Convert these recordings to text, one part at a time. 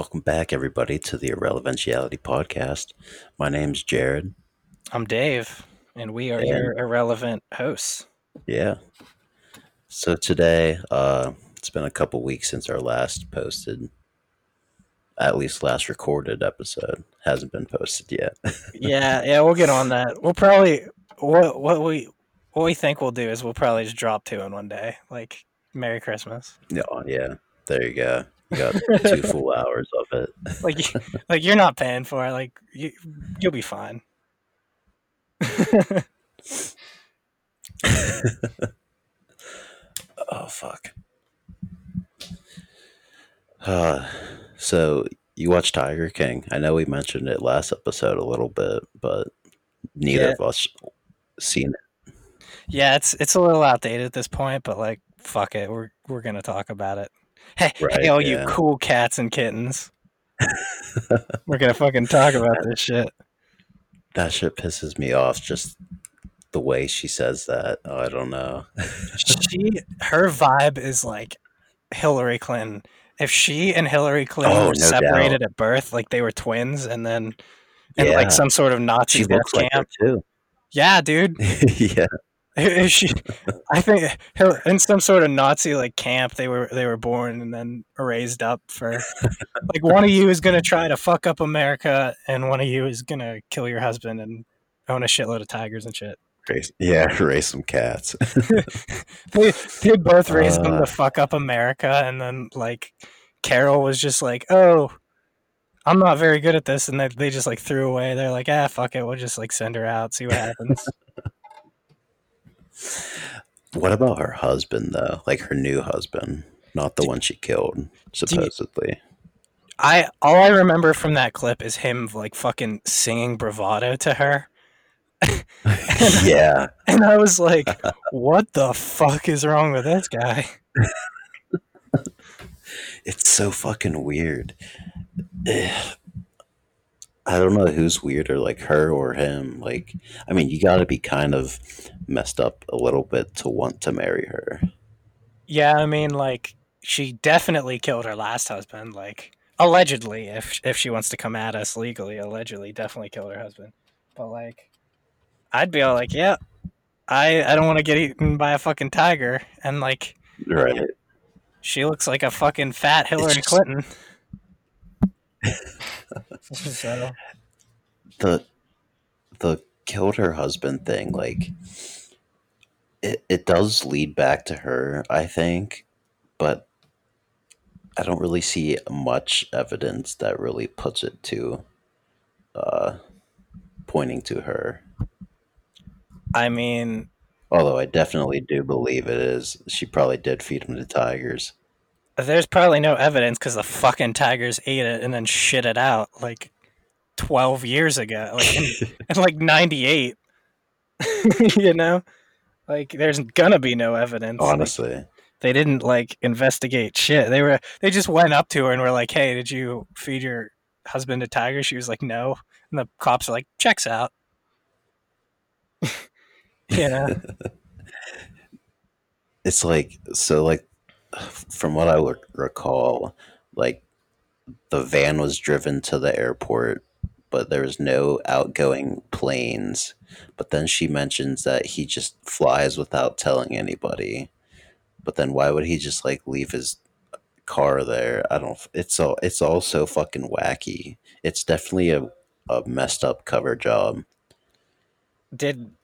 Welcome back, everybody, to the Irrelevantiality Podcast. My name's Jared. I'm Dave, and we are your irrelevant hosts. Yeah. So today, it's been a couple weeks since our last posted, at least last recorded episode. Hasn't been posted yet. Yeah, we'll get on that. We'll probably what we think we'll do is we'll probably just drop two in one day, like Merry Christmas. Oh, yeah. There you go. You got 2 full hours of it. like you're not paying for it. Like you'll be fine. Oh fuck. So you watched Tiger King. I know we mentioned it last episode a little bit, but neither of us seen it. Yeah, it's a little outdated at this point, but like fuck it, we're gonna talk about it. Hey, all you cool cats and kittens. We're going to fucking talk about this shit. That shit pisses me off, just the way she says that. Oh, I don't know. Her vibe is like Hillary Clinton. If she and Hillary Clinton were separated at birth, like they were twins, and then in like some sort of Nazi death camp. Like her too. Yeah, dude. Yeah. I think in some sort of Nazi like camp they were born and then raised up for like one of you is gonna try to fuck up America and one of you is gonna kill your husband and own a shitload of tigers and shit. Raise some cats. they both raised them to fuck up America, and then like Carol was just like, oh, I'm not very good at this, and they just like threw away. They're like, fuck it, we'll just like send her out, see what happens. What about her husband though? Like her new husband, not the one she killed, supposedly. All I remember from that clip is him like fucking singing bravado to her. Yeah. And I was like, what the fuck is wrong with this guy? It's so fucking weird. I don't know who's weirder, like her or him. Like, I mean, you got to be kind of messed up a little bit to want to marry her. Yeah, I mean, like, she definitely killed her last husband. Like, allegedly, if she wants to come at us legally, allegedly, definitely killed her husband. But like, I'd be all like, yeah, I don't want to get eaten by a fucking tiger. And like, right. She looks like a fucking fat Hillary Clinton. So. The killed her husband thing, like it does lead back to her, I think, but I don't really see much evidence that really puts it to pointing to her. I mean, although I definitely do believe it is, she probably did feed him to tigers. There's probably no evidence because the fucking tigers ate it and then shit it out like 12 years ago, like in like 98. You know, like there's gonna be no evidence. Honestly, like, they didn't like investigate shit. They just went up to her and were like, "Hey, did you feed your husband a tiger?" She was like, "No," and the cops are like, "Checks out." You know, it's like so like. From what I recall, like the van was driven to the airport, but there was no outgoing planes. But then she mentions that he just flies without telling anybody. But then why would he just like leave his car there? I don't. It's all so fucking wacky. It's definitely a messed up cover job. Did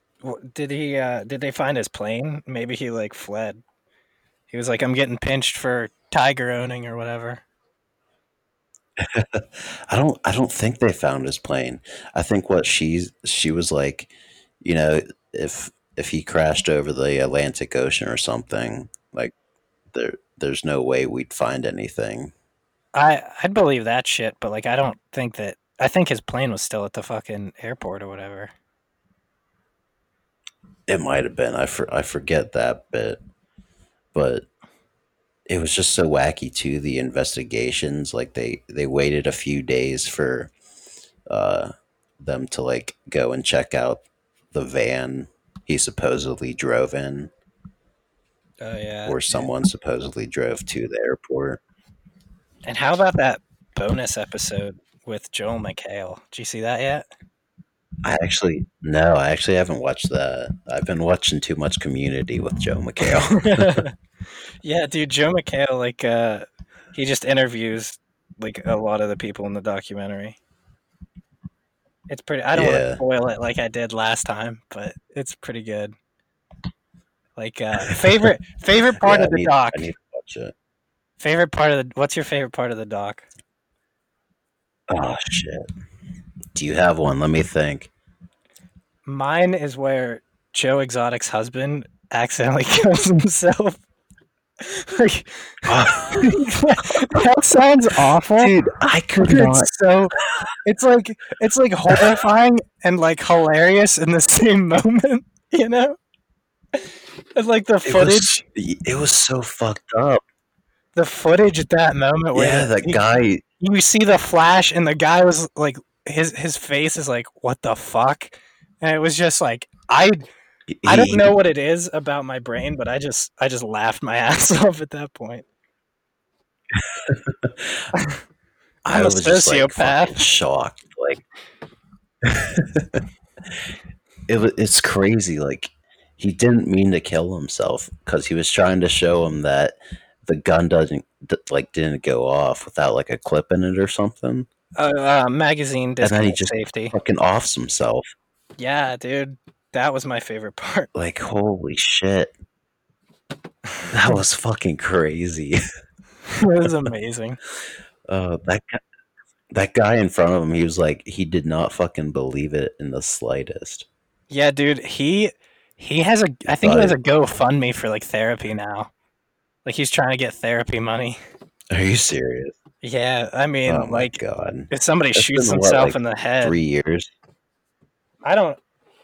he? Did they find his plane? Maybe he like fled. He was like, I'm getting pinched for tiger owning or whatever. I don't think they found his plane. I think what she was like, you know, if he crashed over the Atlantic Ocean or something, like there's no way we'd find anything. I'd believe that shit, but like I don't think that. I think his plane was still at the fucking airport or whatever. It might have been. I forget that bit. But it was just so wacky too. The investigations, like they waited a few days for them to like go and check out the van he supposedly drove in. Oh yeah. Or someone supposedly drove to the airport. And how about that bonus episode with Joel McHale. Did you see that yet? I actually haven't watched that. I've been watching too much Community with Joe McHale. Yeah, dude, Joe McHale, like, he just interviews like a lot of the people in the documentary. It's pretty. I don't want to spoil it like I did last time, but it's pretty good. Like favorite part of the doc. I need to watch it. Favorite part of the. What's your favorite part of the doc? Oh shit. Do you have one? Let me think. Mine is where Joe Exotic's husband accidentally kills himself. Like, that sounds awful, dude. I could not. So it's like horrifying and like hilarious in the same moment, you know? And like the footage, it was so fucked up. The footage at that moment, where that guy. You see the flash, and the guy was like, his face is like, what the fuck? And it was just like, I don't know what it is about my brain, but I just laughed my ass off at that point. I was a sociopath, like, shocked. Like, it's crazy. Like, he didn't mean to kill himself because he was trying to show him that the gun didn't go off without like a clip in it or something. Magazine disc and then he just safety. Fucking offs himself. Yeah, dude. That was my favorite part. Like, holy shit. That was fucking crazy. It was amazing. That guy in front of him, he was like, he did not fucking believe it in the slightest. Yeah, dude. He has a GoFundMe for like therapy now. Like, he's trying to get therapy money. Are you serious? Yeah, I mean, oh like, God. If somebody That's shoots himself in the head, 3 years. I don't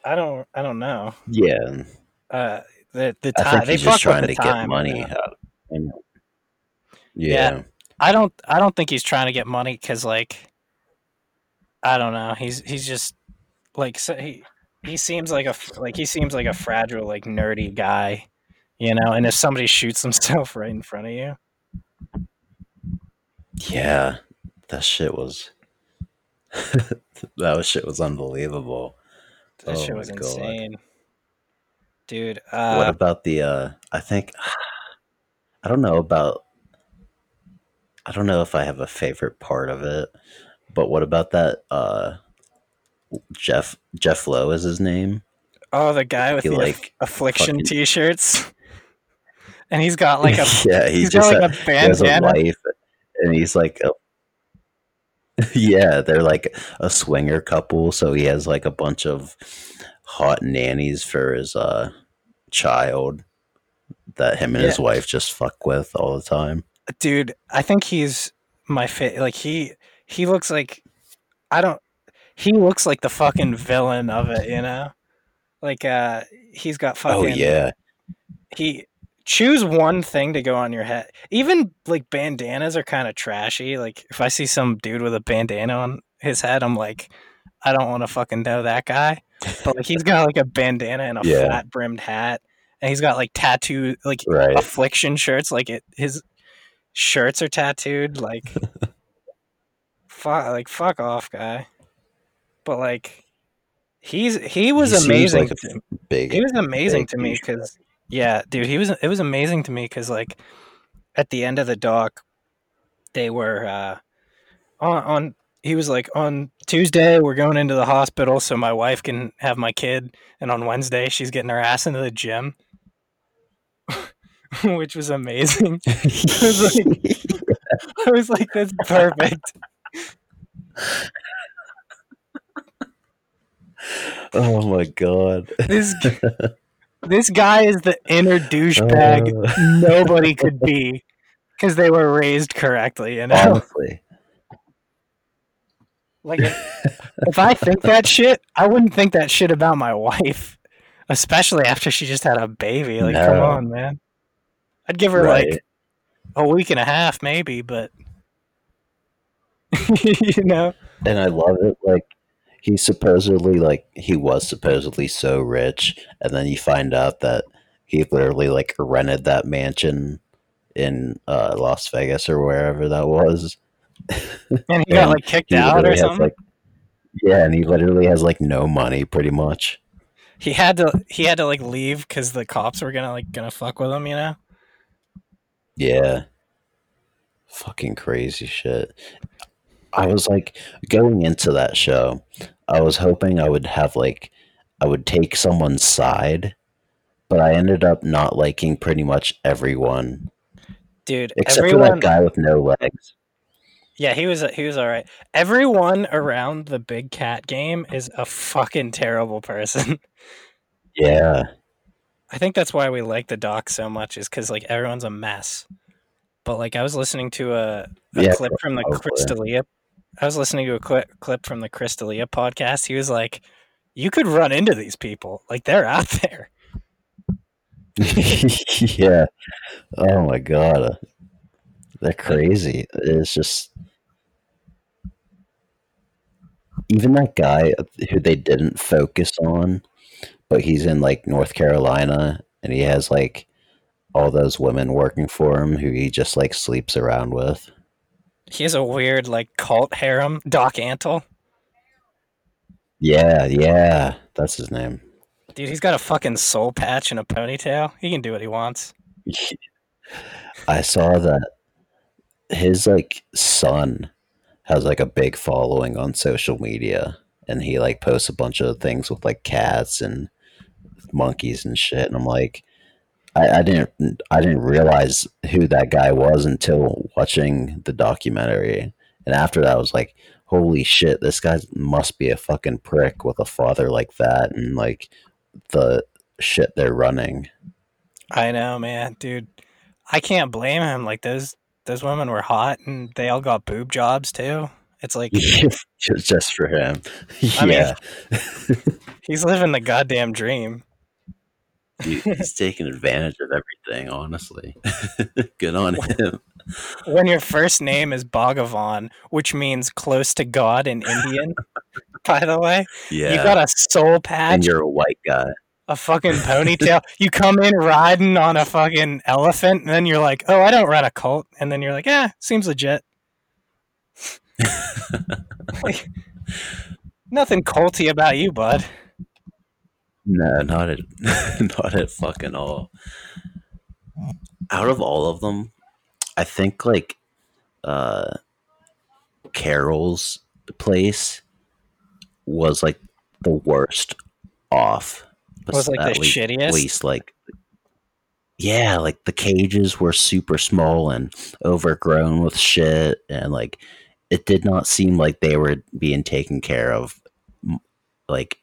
know. Yeah, the time I think he's just trying to get money. Yeah, I don't think he's trying to get money because, like, I don't know. He's just like so he seems like a fragile, like, nerdy guy, you know. And if somebody shoots himself right in front of you. Yeah, that shit was unbelievable. That shit was insane, dude. What about the? I don't know if I have a favorite part of it, but what about that? Jeff Lowe is his name. Oh, the guy with the affliction fucking t-shirts, and he's got like a a bandana. He has a wife. And he's like, they're like a swinger couple. So he has like a bunch of hot nannies for his child that him and his wife just fuck with all the time. Dude, I think he's my favorite. Like he looks like he looks like the fucking villain of it, you know? Like he's got fucking. Oh yeah. Choose one thing to go on your head. Even like bandanas are kind of trashy. Like if I see some dude with a bandana on his head, I'm like, I don't want to fucking know that guy. But like he's got like a bandana and a flat brimmed hat, and he's got like tattoo, like affliction shirts. Like his shirts are tattooed. Like fuck off, guy. But like he was amazing. Like he was amazing to me because. Yeah, dude, it was amazing to me because, like, at the end of the doc, they were he was like, on Tuesday, we're going into the hospital so my wife can have my kid. And on Wednesday, she's getting her ass into the gym, which was amazing. I was like, that's perfect. Oh, my God. This guy is the inner douchebag nobody could be because they were raised correctly, you know? Honestly. Like, if I think that shit, I wouldn't think that shit about my wife, especially after she just had a baby. Like, come on, man. I'd give her, like, a week and a half maybe, but, you know? And I love it, like, he was supposedly so rich, and then you find out that he literally like rented that mansion in Las Vegas or wherever that was And he got like kicked out or something. Yeah, and he literally has like no money, pretty much. He had to like leave because the cops were gonna fuck with him, you know? Yeah. Fucking crazy shit. I was like, going into that show, I was hoping I would take someone's side, but I ended up not liking pretty much everyone. Dude, except for that guy with no legs. Yeah, he was all right. Everyone around the big cat game is a fucking terrible person. Yeah. I think that's why we like the doc so much, is because like everyone's a mess. But like I was listening to a clip from the Chris D'Elia. I was listening to a clip from the Chris D'Elia podcast. He was like, "You could run into these people. Like they're out there." Yeah. Oh my god. They're crazy. It's just, even that guy who they didn't focus on, but he's in like North Carolina and he has like all those women working for him who he just like sleeps around with. He has a weird like cult harem. Doc Antle. Yeah. That's his name. Dude, he's got a fucking soul patch and a ponytail. He can do what he wants. I saw that. His like son has like a big following on social media, and he like posts a bunch of things with like cats and monkeys and shit. And I'm like, I didn't realize who that guy was until watching the documentary. And after that, I was like, holy shit, this guy must be a fucking prick with a father like that, and like the shit they're running. I know, man, dude. I can't blame him. Like those women were hot, and they all got boob jobs too. It's like just for him. I mean, he's living the goddamn dream. Dude, he's taking advantage of everything. Honestly, good on him. When your first name is Bhagavan, which means close to God in Indian, by the way, yeah, you got a soul patch, and you're a white guy. A fucking ponytail. You come in riding on a fucking elephant, and then you're like, "Oh, I don't run a cult," and then you're like, "Yeah, seems legit." Like, nothing culty about you, bud. No, not at fucking all. Out of all of them, I think like Carol's place was like the worst off. Was like the shittiest? At least, like, yeah, like the cages were super small and overgrown with shit, and like it did not seem like they were being taken care of, like,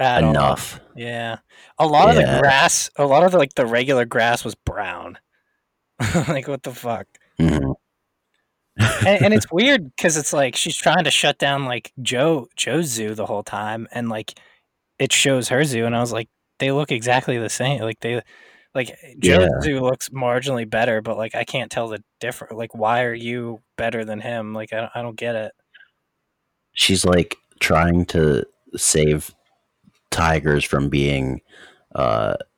enough. Yeah, a lot of the grass, a lot of the regular grass was brown. Like, what the fuck? Mm-hmm. and it's weird because it's like she's trying to shut down like Joe's zoo the whole time, and like, it shows her zoo, and I was like, they look exactly the same. Like Joe's zoo looks marginally better, but like I can't tell the difference. Like, why are you better than him? Like, I don't get it. She's like trying to save tigers from being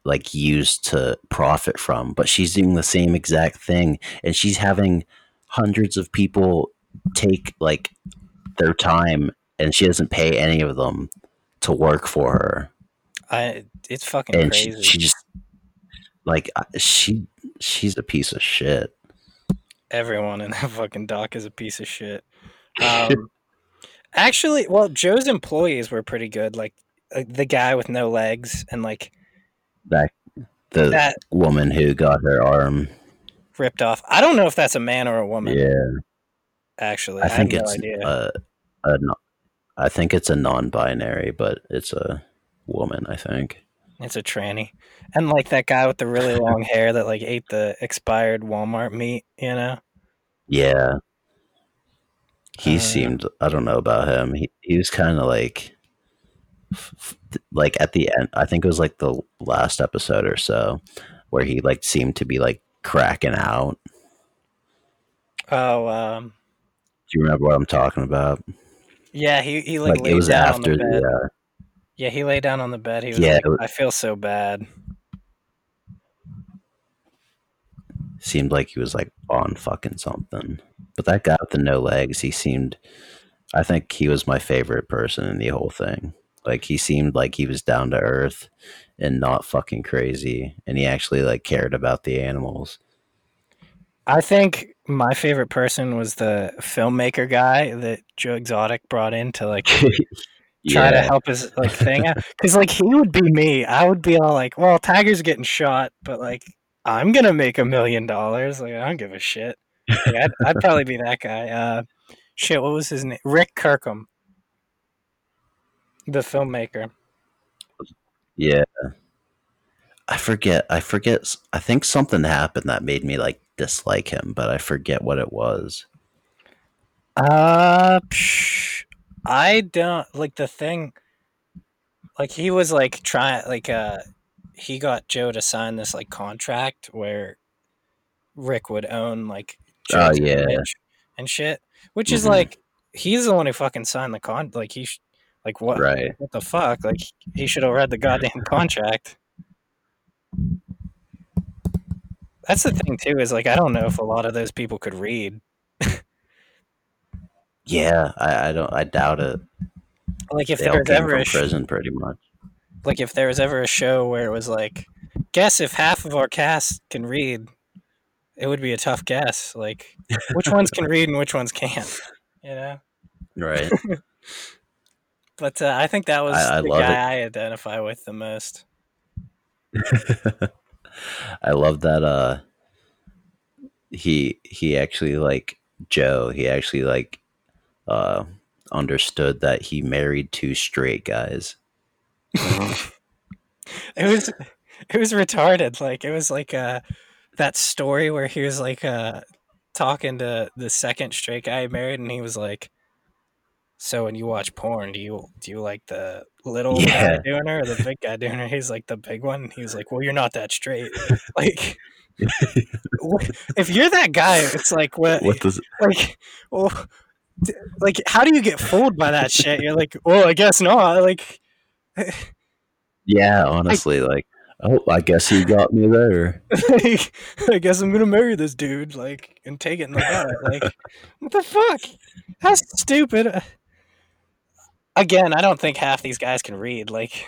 like used to profit from, but she's doing the same exact thing, and she's having hundreds of people take like their time, and she doesn't pay any of them to work for her. It's fucking and crazy. She just like she's a piece of shit. Everyone in that fucking doc is a piece of shit. Actually, well, Joe's employees were pretty good. Like the guy with no legs, and like that woman who got her arm ripped off. I don't know if that's a man or a woman. Yeah, actually, I think it's I think it's a non-binary, but it's a woman, I think. It's a tranny. And like that guy with the really long hair that like ate the expired Walmart meat, you know? Yeah. He seemed, I don't know about him. He was kind of like at the end, I think it was like the last episode or so, where he like seemed to be like cracking out. Oh, do you remember what I'm talking about? Yeah, he like laid down after on the bed. Yeah, he lay down on the bed. He was like, I feel so bad. seemed like he was like on fucking something. But that guy with the no legs, he seemed, I think he was my favorite person in the whole thing. Like, he seemed like he was down to earth and not fucking crazy. And he actually like cared about the animals. I think my favorite person was the filmmaker guy that Joe Exotic brought in to like try to help his like thing out. Cause like, he would be me. I would be all like, well, Tiger's getting shot, but like, I'm going to make $1 million. Like, I don't give a shit. Like, I'd probably be that guy. Shit, what was his name? Rick Kirkham, the filmmaker. Yeah. I forget. I think something happened that made me like dislike him, but I forget what it was. I don't like the thing. Like, he was like trying, like, he got Joe to sign this like contract where Rick would own like Joe's image and shit, which is like, he's the one who fucking signed the contract. Like, he like, what? Right. What the fuck? Like, he should have read the goddamn contract. That's the thing too, is like, I don't know if a lot of those people could read. Yeah, I doubt it. Like, if there was ever a prison, pretty much. Like, if there was ever a show where it was like, guess if half of our cast can read, it would be a tough guess. Like, which ones can read and which ones can't, you know? Right. But I think that was the guy I identify with the most. I love that he actually like Joe, he actually like understood that he married two straight guys. It was retarded. Like, it was like that story where he was like talking to the second straight guy he married, and he was like, so when you watch porn, do you like the little guy doing her or the big guy doing her? He's like, the big one. He was like, well, you're not that straight. Like, if you're that guy, it's like, what does it... like, well, like, how do you get fooled by that shit? You're like, well, I guess not. Like, yeah, honestly, like, oh, I guess he got me there. Like, I guess I'm gonna marry this dude, like, and take it in the butt. Like, what the fuck? How stupid. Again, I don't think half these guys can read. Like,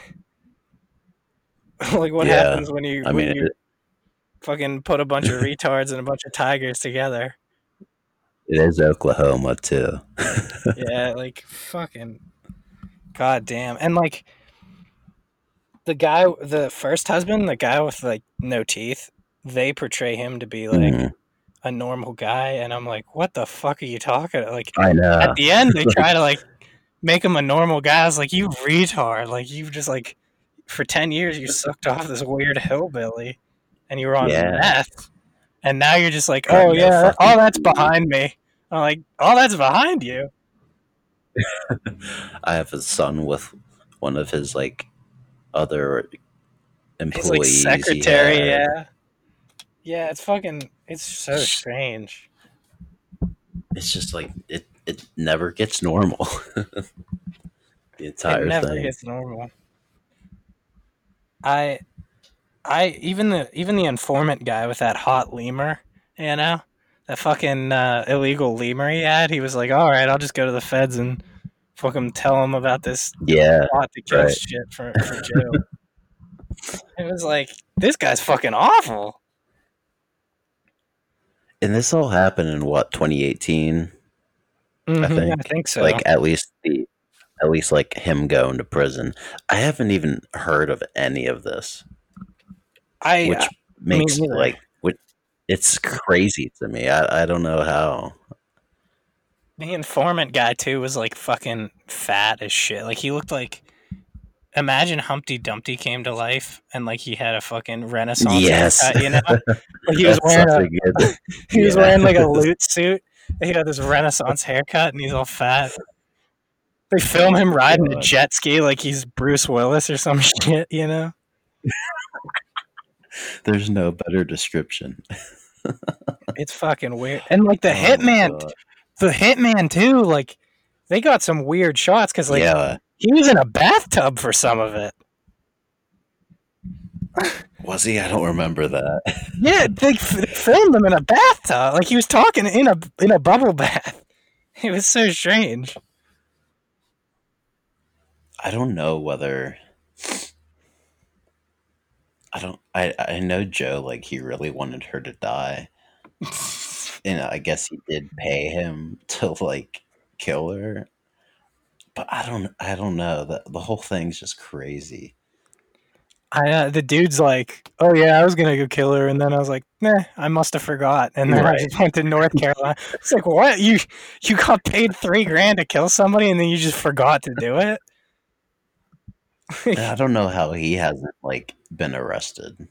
like, what happens when you fucking put a bunch of retards and a bunch of tigers together? It is Oklahoma too. Yeah, like, fucking goddamn. And like, the guy, the first husband, the guy with like no teeth, they portray him to be like a normal guy, and I'm like, what the fuck are you talking about? Like, I know. At the end, they try to like make him a normal guy. I was like, you retard. Like, you've just like, for 10 years, you sucked off this weird hillbilly and you were on meth. And now you're just like, oh, yeah, all that's behind me. I'm like, all that's behind you. I have a son with one of his like other employees. His, like, secretary, Yeah, it's fucking, it's so strange. It's just like, it never gets normal. The entire thing. It never gets normal. I even the informant guy with that hot lemur, you know, that fucking illegal lemur he had. He was like, "All right, I'll just go to the feds and fucking tell them about this plot to kill shit for Joe." It was like, this guy's fucking awful. And this all happened in what, 2018. I think so. Like, at least like him going to prison. I haven't even heard of any of this. Which makes me like, it's crazy to me. I don't know how. The informant guy too was like fucking fat as shit. Like, he looked like, imagine Humpty Dumpty came to life and like he had a fucking Renaissance haircut, you know? Like, he was wearing he was wearing like a loot suit. He had this Renaissance haircut, and he's all fat. They film him riding a jet ski like he's Bruce Willis or some shit, you know? There's no better description. It's fucking weird. And like the hitman too, like, they got some weird shots because like he was in a bathtub for some of it. Was he? I don't remember that. Yeah, they filmed him in a bathtub. Like, he was talking in a bubble bath. It was so strange. I don't know whether... I know Joe, like, he really wanted her to die. And I guess he did pay him to, like, kill her. But I don't know. The whole thing's just crazy. The dude's like, oh yeah, I was gonna go kill her, and then I was like, nah, I must have forgot, and then I just went to North Carolina. It's like, what? You got paid $3,000 to kill somebody, and then you just forgot to do it? I don't know how he hasn't, like, been arrested.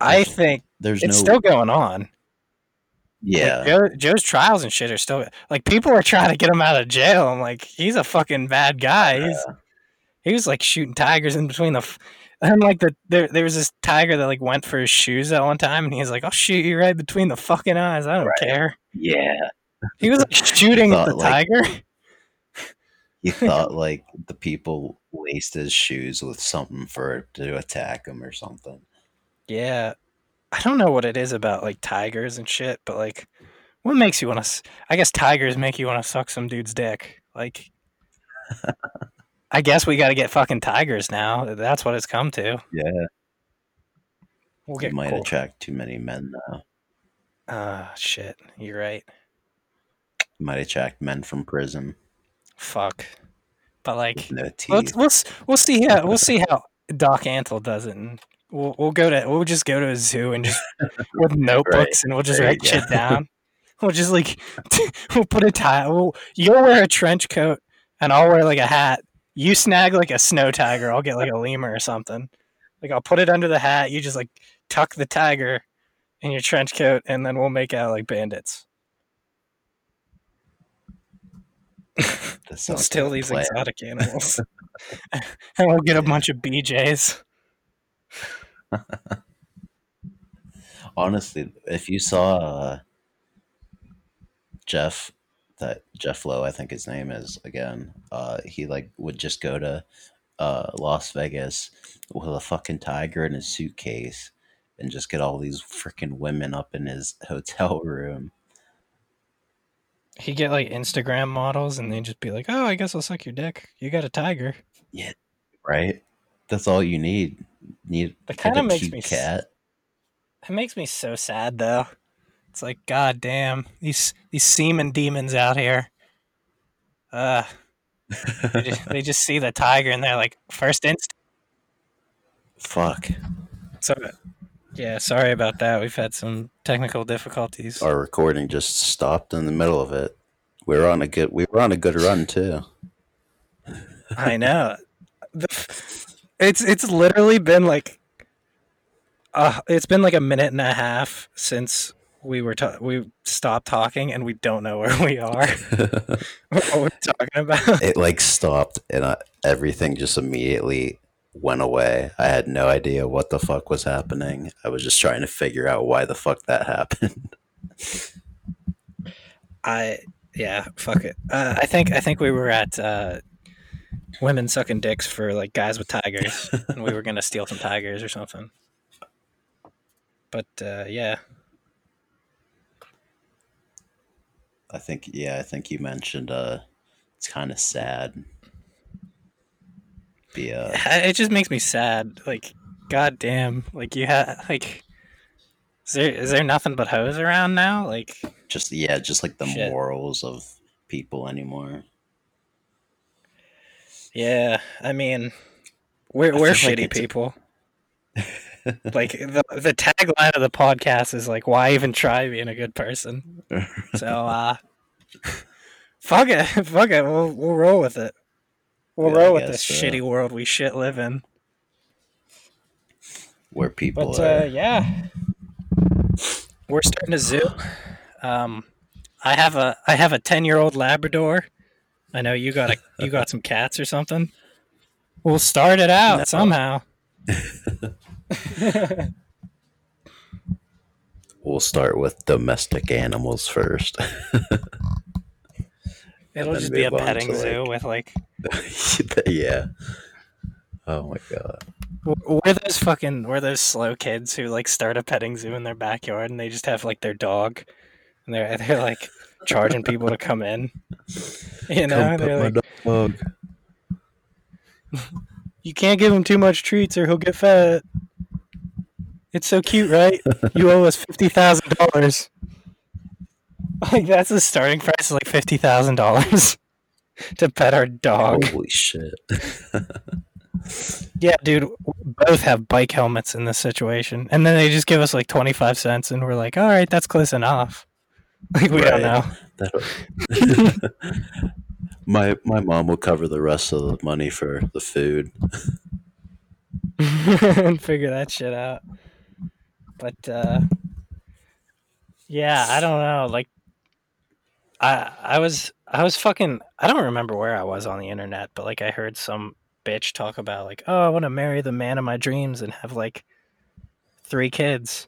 I think there's it's still going on. Yeah, like, Joe's trials and shit are still, like, people are trying to get him out of jail. I'm like, he's a fucking bad guy. He was like shooting tigers in between and like there was this tiger that, like, went for his shoes at one time, and he was like, I'll shoot you right between the fucking eyes. I don't care. Yeah. He was like shooting at the tiger. He thought, like, the people laced his shoes with something to attack him or something. Yeah. I don't know what it is about, like, tigers and shit, but, like, what makes you want to... I guess tigers make you want to suck some dude's dick. Like... I guess we got to get fucking tigers now. That's what it's come to. Yeah. You might attract too many men, though. Ah, shit. You're right. You might attract men from prison. Fuck. But, like, no teeth. We'll see how Doc Antle does it. And we'll just go to a zoo and just with notebooks, right, and we'll just write shit down. We'll just, like, we'll put a tie. You'll wear a trench coat, and I'll wear, like, a hat. You snag, like, a snow tiger. I'll get, like, a lemur or something. Like, I'll put it under the hat. You just, like, tuck the tiger in your trench coat, and then we'll make out like bandits. We'll steal these exotic animals. And we'll get a bunch of BJs. Honestly, if you saw Jeff Lowe, I think his name is, again, he, like, would just go to Las Vegas with a fucking tiger in his suitcase and just get all these freaking women up in his hotel room. He'd get, like, Instagram models, and they'd just be like, oh, I guess I'll suck your dick. You got a tiger. Yeah, right? That's all you need. That kind of makes me... cat. It makes me so sad, though. It's like, god damn, these semen demons out here. They just see the tiger and they're like, first instinct. Fuck. So, yeah, sorry about that. We've had some technical difficulties. Our recording just stopped in the middle of it. We were on a good run too. I know. It's literally been like a minute and a half since we stopped talking, and we don't know where we are. What we're talking about. It, like, stopped, and everything just immediately went away. I had no idea what the fuck was happening. I was just trying to figure out why the fuck that happened. Fuck it. I think we were at women sucking dicks for, like, guys with tigers, and we were gonna steal some tigers or something. But yeah. I think you mentioned it's kind of sad. It just makes me sad. Like, goddamn, like, you have, like, is there nothing but hoes around now? Like, just like the shit. Morals of people anymore. Yeah, I mean, we're shitty people. Like, the tagline of the podcast is, like, why even try being a good person? So, fuck it, we'll roll with it. We'll roll with this shitty world we live in. Where people are. We're starting a zoo. I have a 10-year-old Labrador. I know you got some cats or something. We'll start it out somehow. We'll start with domestic animals first. It'll just be a petting zoo with, like... Yeah. Oh my god. We're those slow kids who like start a petting zoo in their backyard and they just have like their dog and they're like charging people to come in. You know, they're like, you can't give him too much treats or he'll get fat. It's so cute, right? You owe us $50,000. Like that's the starting price, is like $50,000 to pet our dog. Holy shit. Yeah, dude, we both have bike helmets in this situation. And then they just give us like 25 cents and we're like, all right, that's close enough. Like we don't know. My mom will cover the rest of the money for the food. And figure that shit out. But yeah, I don't know. Like I was fucking, I don't remember where I was on the internet, but like I heard some bitch talk about like, oh, I want to marry the man of my dreams and have like 3 kids.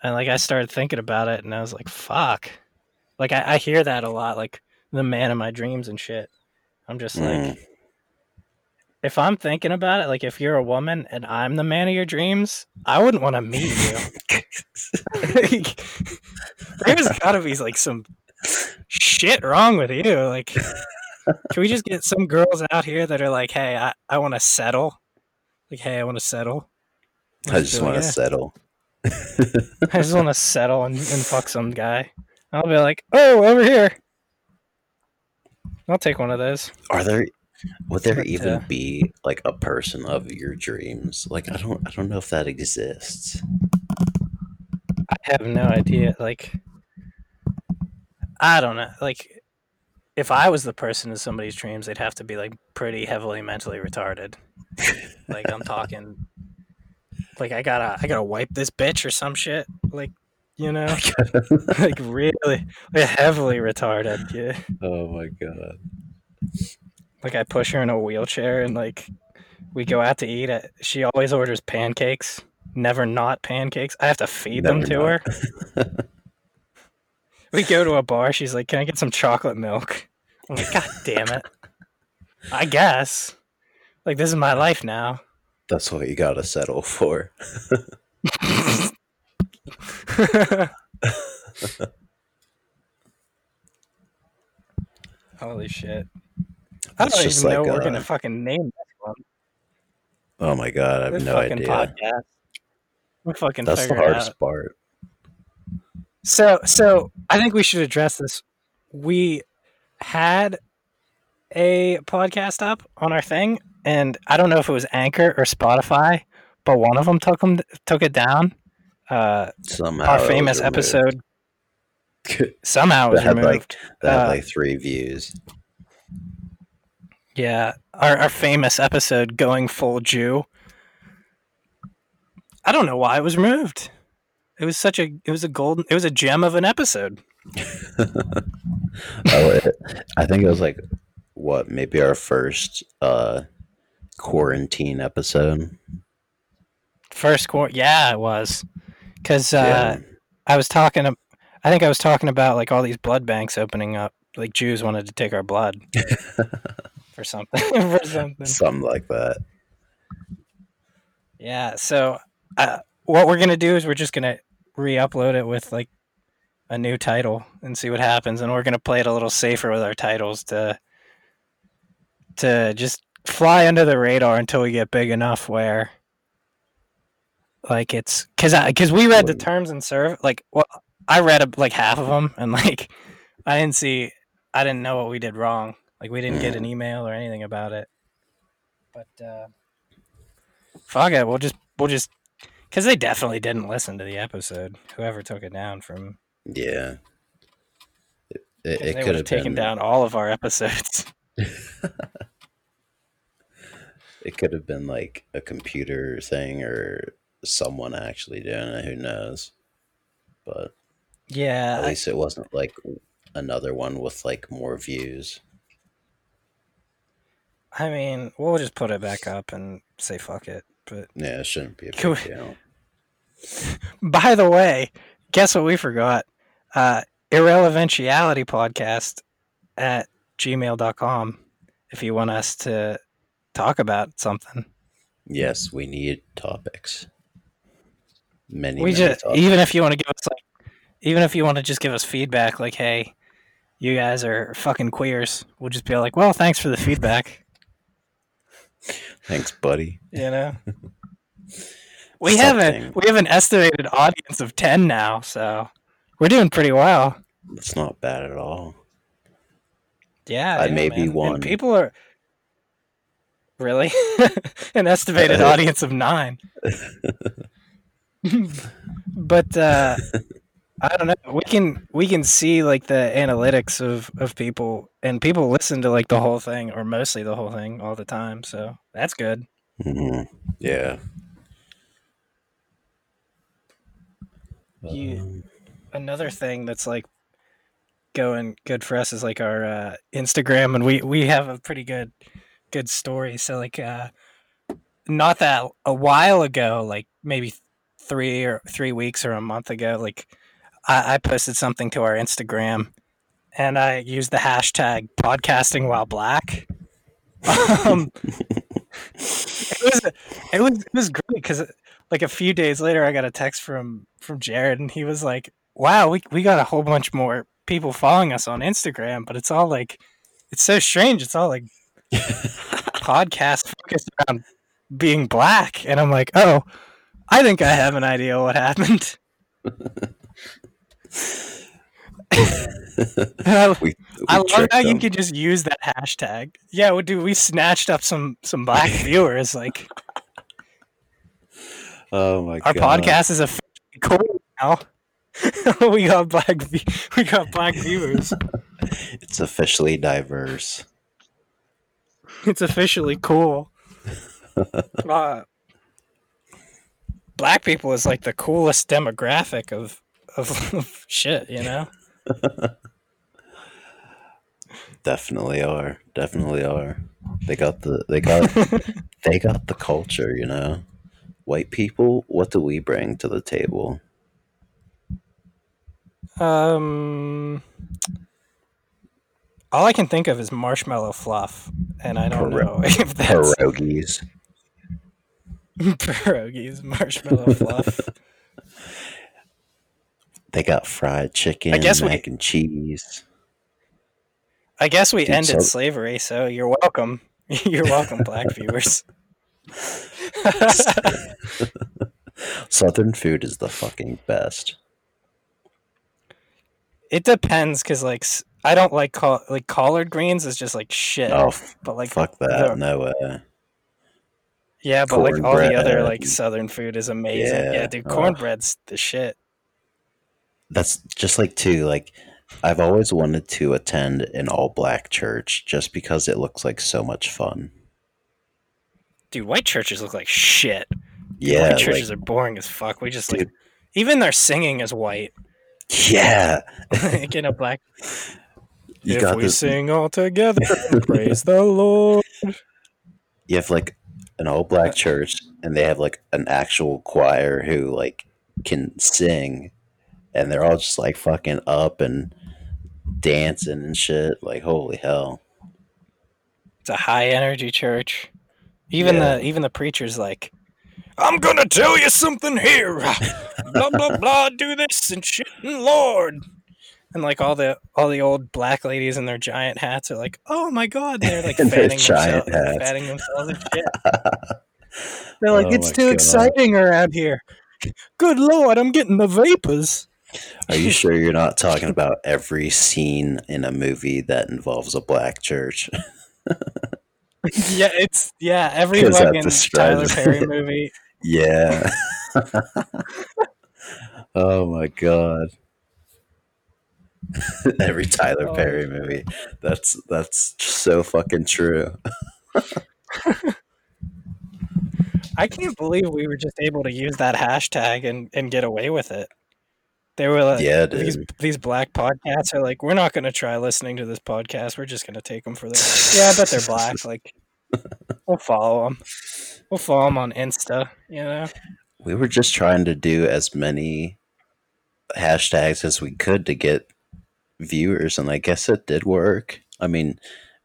And like I started thinking about it and I was like, fuck. Like I hear that a lot, like the man of my dreams and shit. I'm just like, if I'm thinking about it, like if you're a woman and I'm the man of your dreams, I wouldn't want to meet you. Like, there's gotta be like some shit wrong with you. Like, can we just get some girls out here that are like, hey, I want to settle. Like, hey, I want to settle. I just want to settle. I just want to settle and fuck some guy. I'll be like, oh, over here. I'll take one of those. Would there even be like a person of your dreams? Like, I don't know if that exists. I have no idea. Like, I don't know. Like, if I was the person in somebody's dreams, they'd have to be like pretty heavily mentally retarded. Like I'm talking, like I gotta wipe this bitch or some shit. Like, you know, like really heavily retarded. Yeah. Oh my god. Like I push her in a wheelchair and like we go out to eat. She always orders pancakes, never not pancakes. I have to feed them to her. We go to a bar. She's like, can I get some chocolate milk? I'm like, god damn it. I guess. Like, this is my life now. That's what you got to settle for. Holy shit. I don't even know what we're going to fucking name this one. Oh my god, I have no idea. Podcast. We'll fucking figure it out. That's the hardest part. So I think we should address this. We had a podcast up on our thing, and I don't know if it was Anchor or Spotify, but one of them took it down. Somehow our famous episode somehow was removed. That had like 3 views. Yeah, our famous episode going full Jew. I don't know why it was removed. It was a gem of an episode. I think it was like, maybe our first quarantine episode. Yeah, it was. Because I was talking about like all these blood banks opening up. Like Jews wanted to take our blood for something. Something like that. Yeah, so what we're going to do is we're just going to re-upload it with like a new title and see what happens, and we're gonna play it a little safer with our titles to just fly under the radar until we get big enough where like it's because we read the terms and service. Like, well, I read like half of them, and like I didn't know what we did wrong. Like, we didn't get an email or anything about it. But fuck it, we'll just. Because they definitely didn't listen to the episode, whoever took it down from... Yeah. It could have taken down all of our episodes. It could have been like a computer thing or someone actually doing it. Who knows? But yeah, at least it wasn't like another one with like more views. I mean, we'll just put it back up and say fuck it. But yeah, it shouldn't be a big deal. By the way, guess what we forgot? Irrelevantiality Podcast at gmail.com if you want us to talk about something. Yes, we need topics. Many topics. Even if you want to give us just give us feedback, like, hey, you guys are fucking queers, we'll just be like, well, thanks for the feedback. Thanks, buddy. You know, we have an estimated audience of 10 now, so we're doing pretty well. It's not bad at all. Yeah, I may be one. And people are really an estimated audience of 9. But I don't know. We can see like the analytics of people, and people listen to like the whole thing or mostly the whole thing all the time. So that's good. Mm-hmm. Yeah. Another thing that's like going good for us is like our Instagram, and we have a pretty good story. So like not that a while ago, like maybe 3 weeks or a month ago, like I posted something to our Instagram, and I used the hashtag podcasting while black. It was great because like a few days later I got a text from Jared, and he was like, wow, we got a whole bunch more people following us on Instagram, but it's all like, it's so strange. It's all like podcast focused around being black. And I'm like, oh, I think I have an idea what happened. I love how you can just use that hashtag. Yeah, dude, we snatched up some black viewers. Like, oh my god, our podcast is officially cool now. We got black viewers. It's officially diverse. It's officially cool. Black people is like the coolest demographic of shit, you know? Definitely are. They got they got the culture, you know. White people, what do we bring to the table? All I can think of is marshmallow fluff, and I don't know if that's pierogies. Pierogies, marshmallow fluff. They got fried chicken, mac and cheese. I guess we ended slavery, so you're welcome. You're welcome, black viewers. Southern food is the fucking best. It depends, because like I don't like collard greens is just like shit. Oh, but like fuck that, no way. Yeah, but cornbread. Like all the other like Southern food is amazing. Yeah dude, cornbread's the shit. That's just like too, like I've always wanted to attend an all black church just because it looks like so much fun. Dude, white churches look like shit. Yeah, white churches are boring as fuck. We just like even their singing is white. Yeah, like in a black. You if we sing all together, praise the Lord. You have like an all black church, and they have like an actual choir who like can sing, and they're all just like fucking up and dancing and shit. Like, holy hell. It's a high energy church. Even the preacher's like, I'm gonna tell you something here. Blah blah blah, do this and shit, and Lord. And like all the old black ladies in their giant hats are like, oh my god, they're like fanning themselves and shit. They're like, it's too exciting around here. Good Lord, I'm getting the vapors. Are you sure you're not talking about every scene in a movie that involves a black church? Yeah, every fucking Tyler Perry movie. Yeah. Oh my god. Every Tyler Perry movie. That's so fucking true. I can't believe we were just able to use that hashtag and get away with it. They were like, yeah, these black podcasts are like, we're not going to try listening to this podcast. We're just going to take them for this. Yeah, I bet they're black. Like, we'll follow them. We'll follow them on Insta, you know? We were just trying to do as many hashtags as we could to get viewers, and I guess it did work. I mean,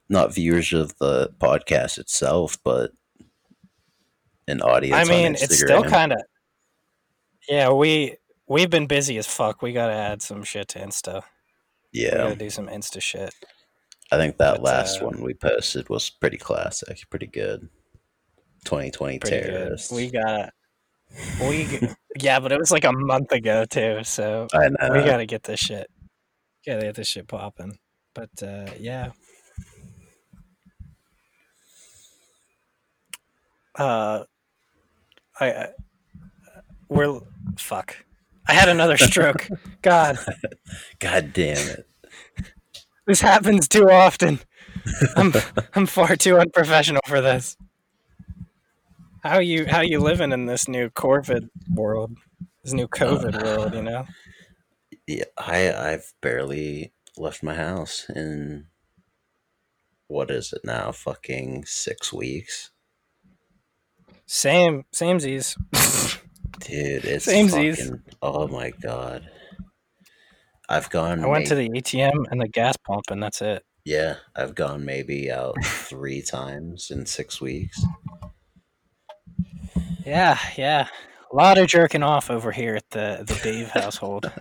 not viewers of the podcast itself, but an audience. I mean, on Instagram. It's still kind of, yeah. We've been busy as fuck. We gotta add some shit to Insta. Yeah, we gotta do some Insta shit. I think that last one we posted was pretty classic, pretty good. 2020 terrorists. Good. Yeah, but it was like a month ago too. So I know. We gotta get this shit. Gotta get this shit popping. But yeah. Fuck. I had another stroke. God damn it. This happens too often. I'm far too unprofessional for this. How you living in this new COVID world? This new COVID world, you know? Yeah, I've barely left my house in what is it now? Fucking 6 weeks. Samesies. Dude, it's samesies. Fucking, oh my God. I went to the ATM and the gas pump, and that's it. Yeah, I've gone maybe out 3 times in 6 weeks. Yeah. A lot of jerking off over here at the Dave household.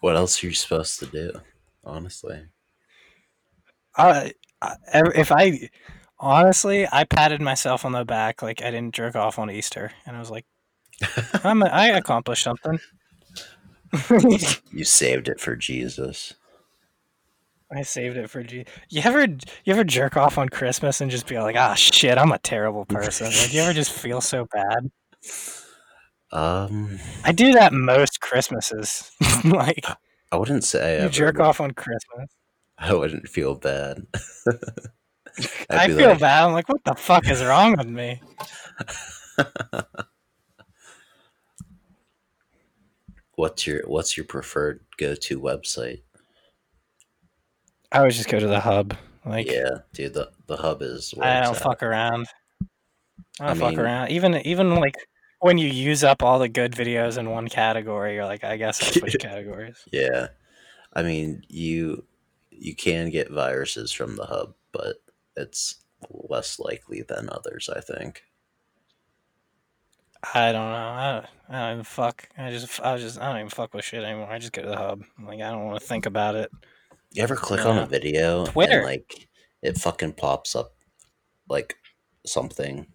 What else are you supposed to do, honestly? I patted myself on the back like I didn't jerk off on Easter, and I was like, I accomplished something. You saved it for Jesus. I saved it for Jesus. You ever jerk off on Christmas and just be like, ah, shit, I'm a terrible person. Like, you ever just feel so bad? I do that most Christmases. Like, I wouldn't say you jerk off on Christmas. I wouldn't feel bad. I feel bad. I'm like, what the fuck is wrong with me? What's your preferred go-to website? I would just go to the Hub. Like, yeah, dude, the Hub is. I don't fuck around. Even like when you use up all the good videos in one category, you're like, I guess I'll switch categories. Yeah, I mean, you can get viruses from the Hub, but it's less likely than others, I think. I don't know. I don't even fuck. I don't even fuck with shit anymore. I just go to the Hub. Like, I don't want to think about it. You ever click on a video Twitter. And like it fucking pops up like something?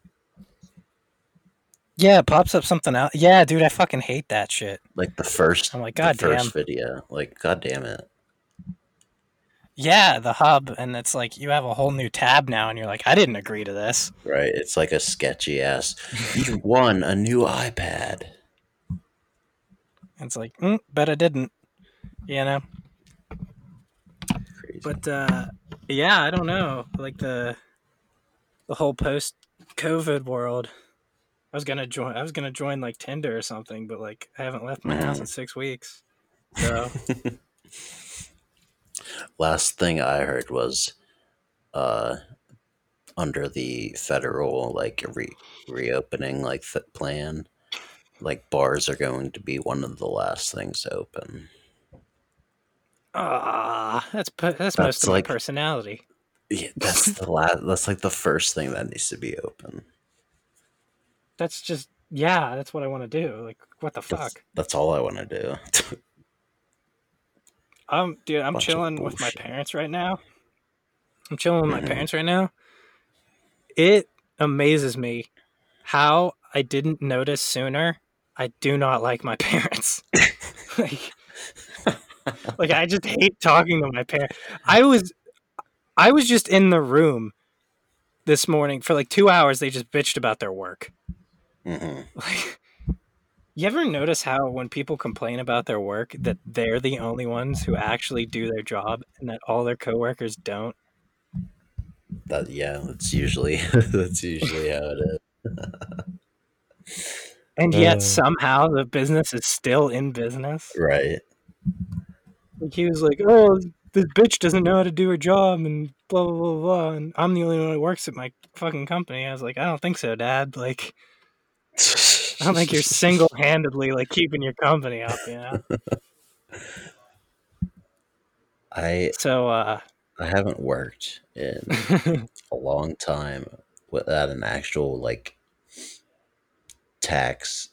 Yeah, it pops up something else. Yeah, dude, I fucking hate that shit. Like the first, I'm like, first video, like, god damn it. Yeah, the Hub, and it's like you have a whole new tab now, and you're like, I didn't agree to this. Right, it's like a sketchy ass. You won a new iPad. It's like, bet I didn't. You know. But yeah, I don't know. Like the whole post-COVID world. I was gonna join like Tinder or something, but like I haven't left my house in 6 weeks. So last thing I heard was under the federal like reopening like plan, like bars are going to be one of the last things to open. Ah, that's most of like, my personality. Yeah, that's the last. That's like the first thing that needs to be open. That's just that's what I want to do. Like, what the fuck? That's all I want to do. Dude, I'm chilling with my parents right now. It amazes me how I didn't notice sooner. I do not like my parents. Like, I just hate talking to my parents. I was just in the room this morning for like 2 hours. They just bitched about their work. Like, you ever notice how when people complain about their work that they're the only ones who actually do their job and that all their coworkers don't? That's usually how it is. And yet somehow the business is still in business. Right. Like, he was like, oh, this bitch doesn't know how to do her job and blah, blah, blah, blah. And I'm the only one who works at my fucking company. I was like, I don't think so, Dad. Like, I don't think you're single-handedly, like, keeping your company up, you know? So I haven't worked in a long time without an actual like tax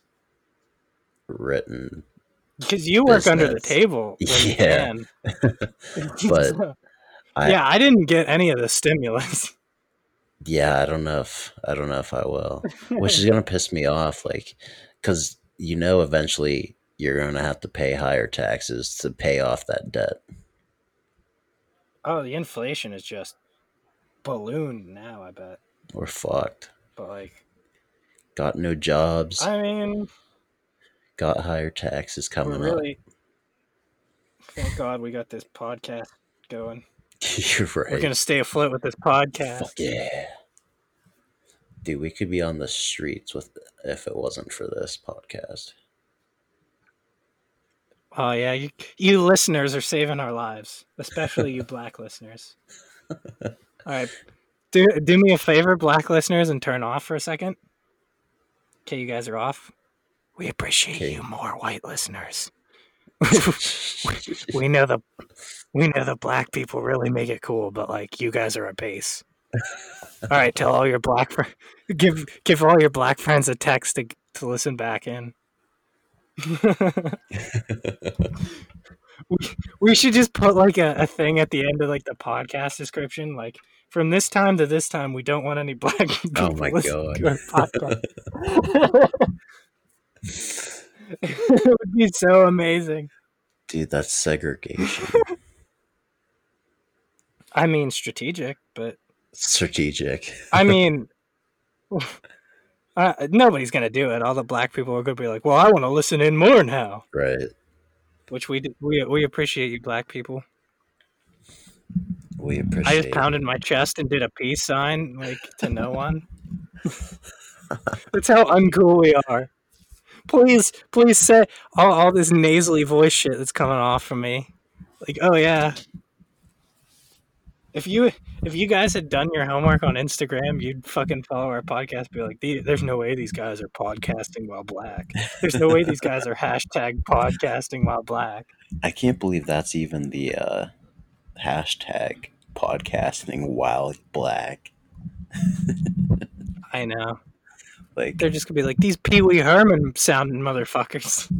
written. Because you work business. Under the table. Yeah. But I didn't get any of the stimulus. Yeah, I don't know if I will, which is going to piss me off. Like, because, you know, eventually you're going to have to pay higher taxes to pay off that debt. Oh, the inflation is just ballooned now, I bet. We're fucked. But like, got no jobs. I mean, got higher taxes coming up. Thank God we got this podcast going. You're right. We're going to stay afloat with this podcast. Fuck yeah. Dude, we could be on the streets with if it wasn't for this podcast. Oh, yeah. You listeners are saving our lives, especially you black listeners. All right. Do me a favor, black listeners, and turn off for a second. Okay, you guys are off. We appreciate you more, white listeners. we know the black people really make it cool, but like, you guys are a base. All right, tell all your black friends, give all your black friends a text to listen back in. we should just put like a thing at the end of like the podcast description, like, from this time to this time, we don't want any black people. Oh my god! To our podcast. It would be so amazing, dude. That's segregation. I mean, strategic. I mean, nobody's gonna do it. All the black people are gonna be like, "Well, I want to listen in more now," right? Which we appreciate you, black people. We appreciate. I just pounded my chest and did a peace sign, like, to no one. That's how uncool we are. Please say all this nasally voice shit that's coming off from me. Like, oh yeah. If you guys had done your homework on Instagram, you'd fucking follow our podcast and be like, there's no way these guys are podcasting while black. There's no way these guys are hashtag podcasting while black. I can't believe that's even the hashtag podcasting while black. I know. Like, they're just gonna be like, these Pee Wee Herman sounding motherfuckers.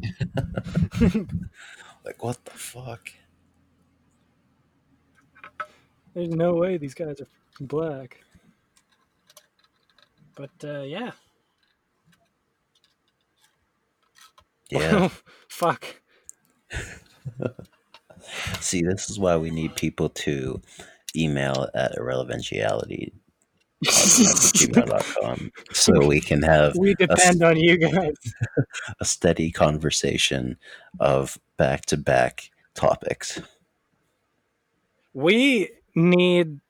Like, what the fuck? There's no way these guys are black. But yeah. Fuck. See, this is why we need people to email at irrelevantiality.com. So we can have on you guys a steady conversation of back-to-back topics. We need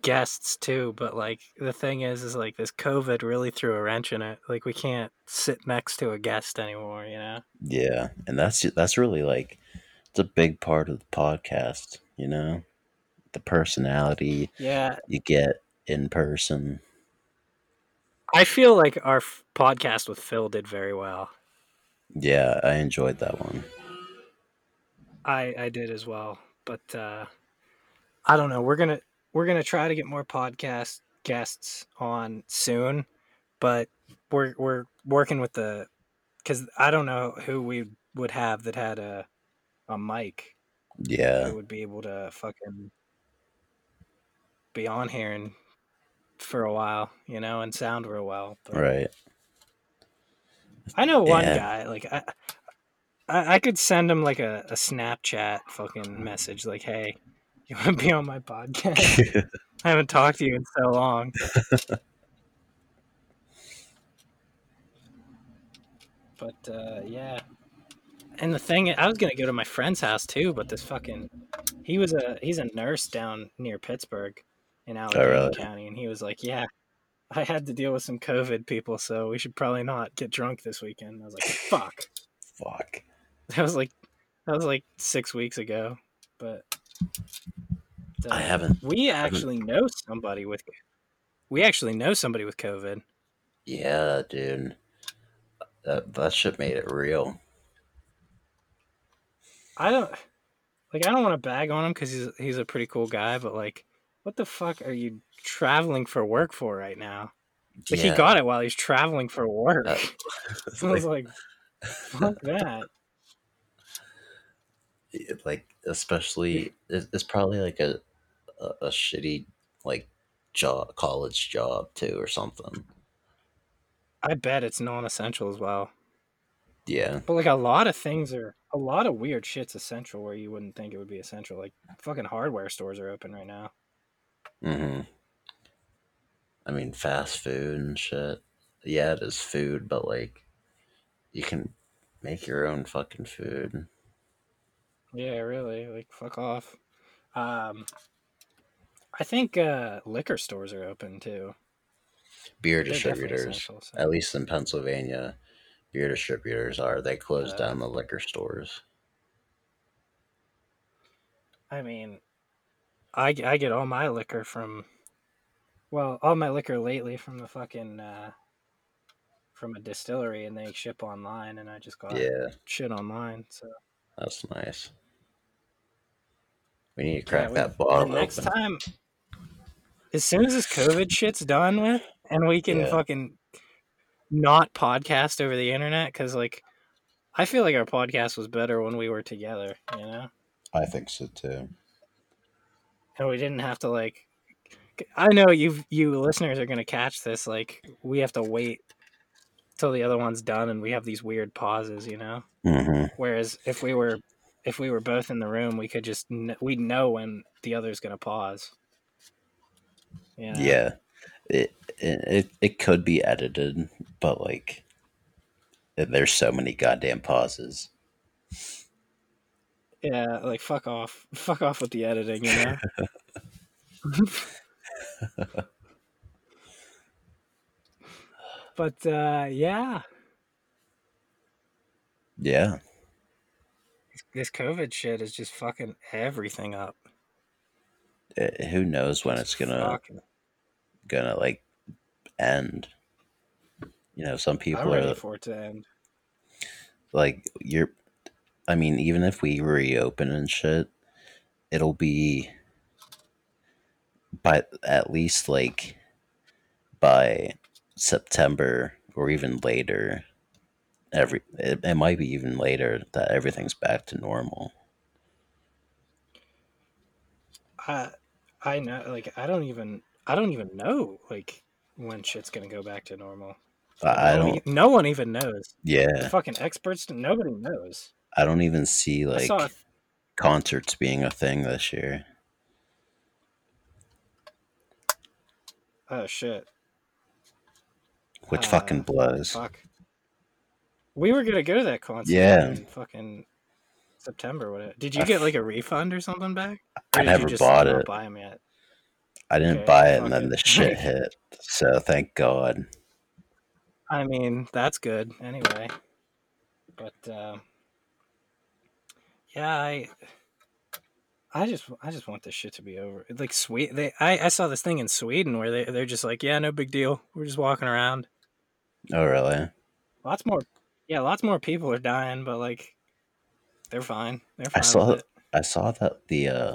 guests too, but like, the thing is like, this COVID really threw a wrench in it. Like, we can't sit next to a guest anymore, you know? Yeah, and that's really like, it's a big part of the podcast, you know, the personality you get in person. I feel like our podcast with Phil did very well. Yeah, I enjoyed that one. I did as well, but I don't know. We're gonna try to get more podcast guests on soon, but we're working with because I don't know who we would have that had a mic. Yeah, that would be able to fucking be on here and. For a while, you know, and sound real well. But right. I know one guy, like, I could send him like a Snapchat fucking message, like, hey, you want to be on my podcast? I haven't talked to you in so long. But yeah. And the thing, I was going to go to my friend's house too, but this fucking, he's a nurse down near Pittsburgh. In Allegheny County, and he was like, yeah, I had to deal with some COVID people, so we should probably not get drunk this weekend. And I was like, fuck. That was like 6 weeks ago. But I haven't. We actually know somebody with COVID. Yeah, dude. That shit made it real. I don't want to bag on him because he's a pretty cool guy, but like, what the fuck are you traveling for work for right now? Like, yeah. He got it while he's traveling for work. So I was like, fuck that. Like, especially, it's probably like a shitty, like, job, college job too, or something. I bet it's non-essential as well. Yeah. But like a lot of weird shit's essential where you wouldn't think it would be essential. Like fucking hardware stores are open right now. Mm-hmm. I mean, fast food and shit. Yeah, it is food, but like you can make your own fucking food. Yeah, really. Like, fuck off. I think liquor stores are open too. Beer distributors, so. At least in Pennsylvania, beer distributors are. They closed down the liquor stores. I mean, I get all my liquor lately from the fucking from a distillery, and they ship online, and I just got shit online. So that's nice. We need to crack that bottle open. Next time, as soon as this COVID shit's done with, and we can fucking not podcast over the internet, because like I feel like our podcast was better when we were together, you know? I think so too. And we didn't have to like. I know you listeners are gonna catch this. Like we have to wait till the other one's done, and we have these weird pauses, you know. Mm-hmm. Whereas if we were both in the room, we could just we'd know when the other's gonna pause. You know? Yeah, it could be edited, but like there's so many goddamn pauses. Yeah, like fuck off with the editing, you know. But yeah, this COVID shit is just fucking everything up. Who knows when it's gonna like end? You know, some people I'm ready for it to end. Like I mean, even if we reopen and shit, it'll be by at least like by September or even later. It might be even later that everything's back to normal. I know, like I don't even know like when shit's gonna go back to normal. No one even knows. Yeah, the fucking experts. Nobody knows. I don't even see like concerts being a thing this year. Oh shit! Which fucking blows. Fuck. We were gonna go to that concert. Yeah. In fucking September. What? Did you get like a refund or something back? Or I never bought it. Buy them yet? I didn't buy it, and then the shit hit. So thank God. I mean, that's good anyway. But. Yeah, I just want this shit to be over. Like Sweden, I saw this thing in Sweden where they're just like, yeah, no big deal. We're just walking around. Oh, really? Lots more people are dying, but like, they're fine. They're fine. I saw that the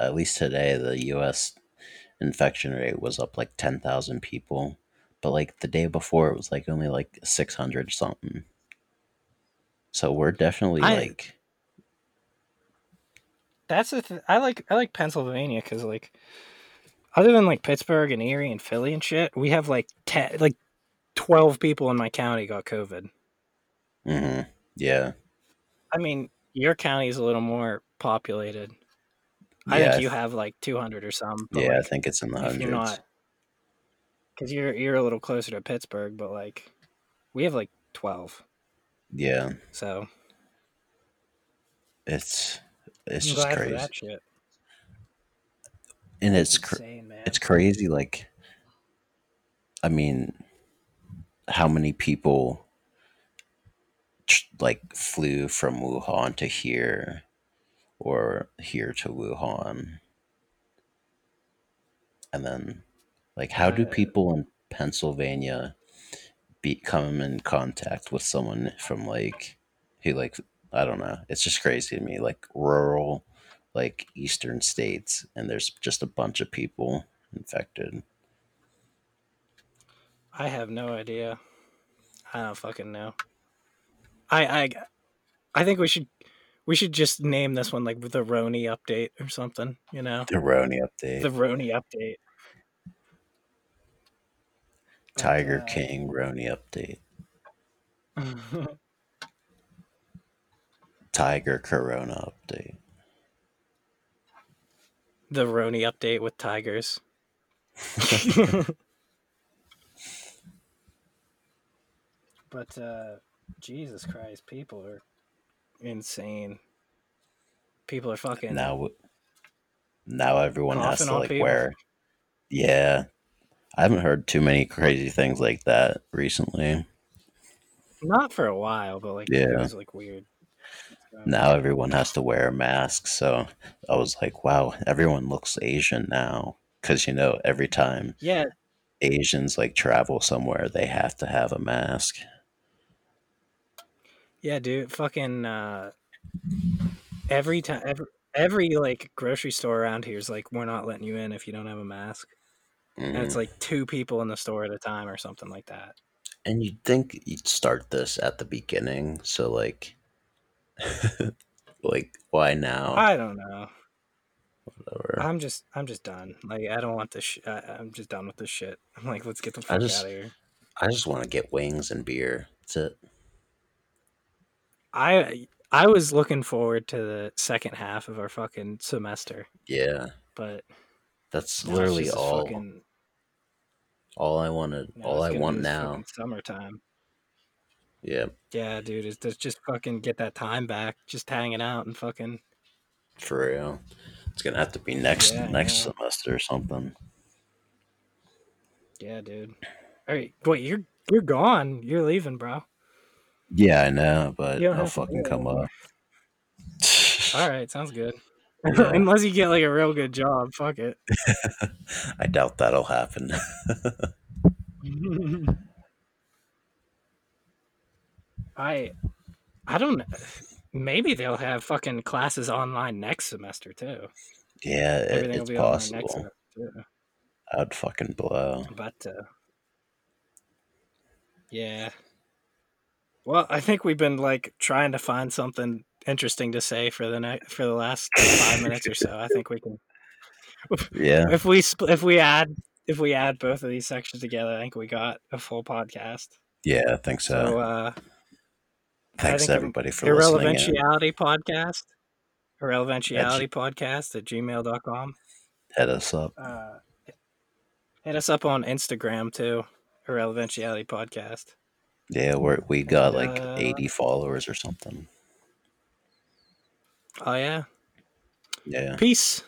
at least today the U.S. infection rate was up like 10,000 people, but like the day before it was like only like 600 something. So we're definitely like. That's the I like Pennsylvania because like other than like Pittsburgh and Erie and Philly and shit, we have like 12 people in my county got COVID. Mm-hmm. Yeah. I mean, your county is a little more populated. Yeah, I think you have like 200 or something. Yeah, like, I think it's in the hundreds. You're not, because you're a little closer to Pittsburgh, but like we have like 12. Yeah. So it's I'm just glad crazy, for that shit. And it's crazy. Like, I mean, how many people like flew from Wuhan to here, or here to Wuhan, and then like, how do people in Pennsylvania come in contact with someone from like who like. I don't know. It's just crazy to me. Like rural like eastern states, and there's just a bunch of people infected. I have no idea. I don't fucking know. I think we should just name this one like the Roni update or something, you know? The Roni update. The Roni update. Tiger King Roni update. Tiger Corona update. The Roni update with tigers. But Jesus Christ, people are insane. People are fucking now everyone has to like wear. Yeah, I haven't heard too many crazy things like that recently. Not for a while, but like yeah, it was like weird. Now everyone has to wear a mask, so I was like, wow, everyone looks Asian now, because you know every time Asians like travel somewhere, they have to have a mask. Yeah, dude, fucking every time, every like grocery store around here is like, we're not letting you in if you don't have a mask. And it's like two people in the store at a time or something like that. And you'd think you'd start this at the beginning, so like like why now? I don't know. Whatever. I'm just done. Like I don't want this. I'm just done with this shit. I'm like, let's get the fuck out of here. I just want to get wings and beer. That's it. I was looking forward to the second half of our fucking semester. Yeah, but that's literally all. Fucking, all I wanted. No, all I want now. Summertime. Yeah. Yeah, dude. It's just fucking get that time back. Just hanging out and fucking. For real. It's gonna have to be next semester or something. Yeah, dude. All right, wait, you're gone. You're leaving, bro. Yeah, I know, but I'll fucking come up. All right, sounds good. Yeah. Unless you get like a real good job, fuck it. I doubt that'll happen. I don't know. Maybe they'll have fucking classes online next semester too. Yeah, it's possible. I'd fucking blow. But yeah. Well, I think we've been like trying to find something interesting to say for the last 5 minutes or so. I think we can. Yeah. If we add both of these sections together, I think we got a full podcast. Yeah, I think so. Thanks everybody for listening. Irrelevantiality podcast at gmail.com. Hit us up. Hit us up on Instagram too. Irrelevantiality podcast. Yeah, we got like 80 followers or something. Oh yeah. Yeah. Peace.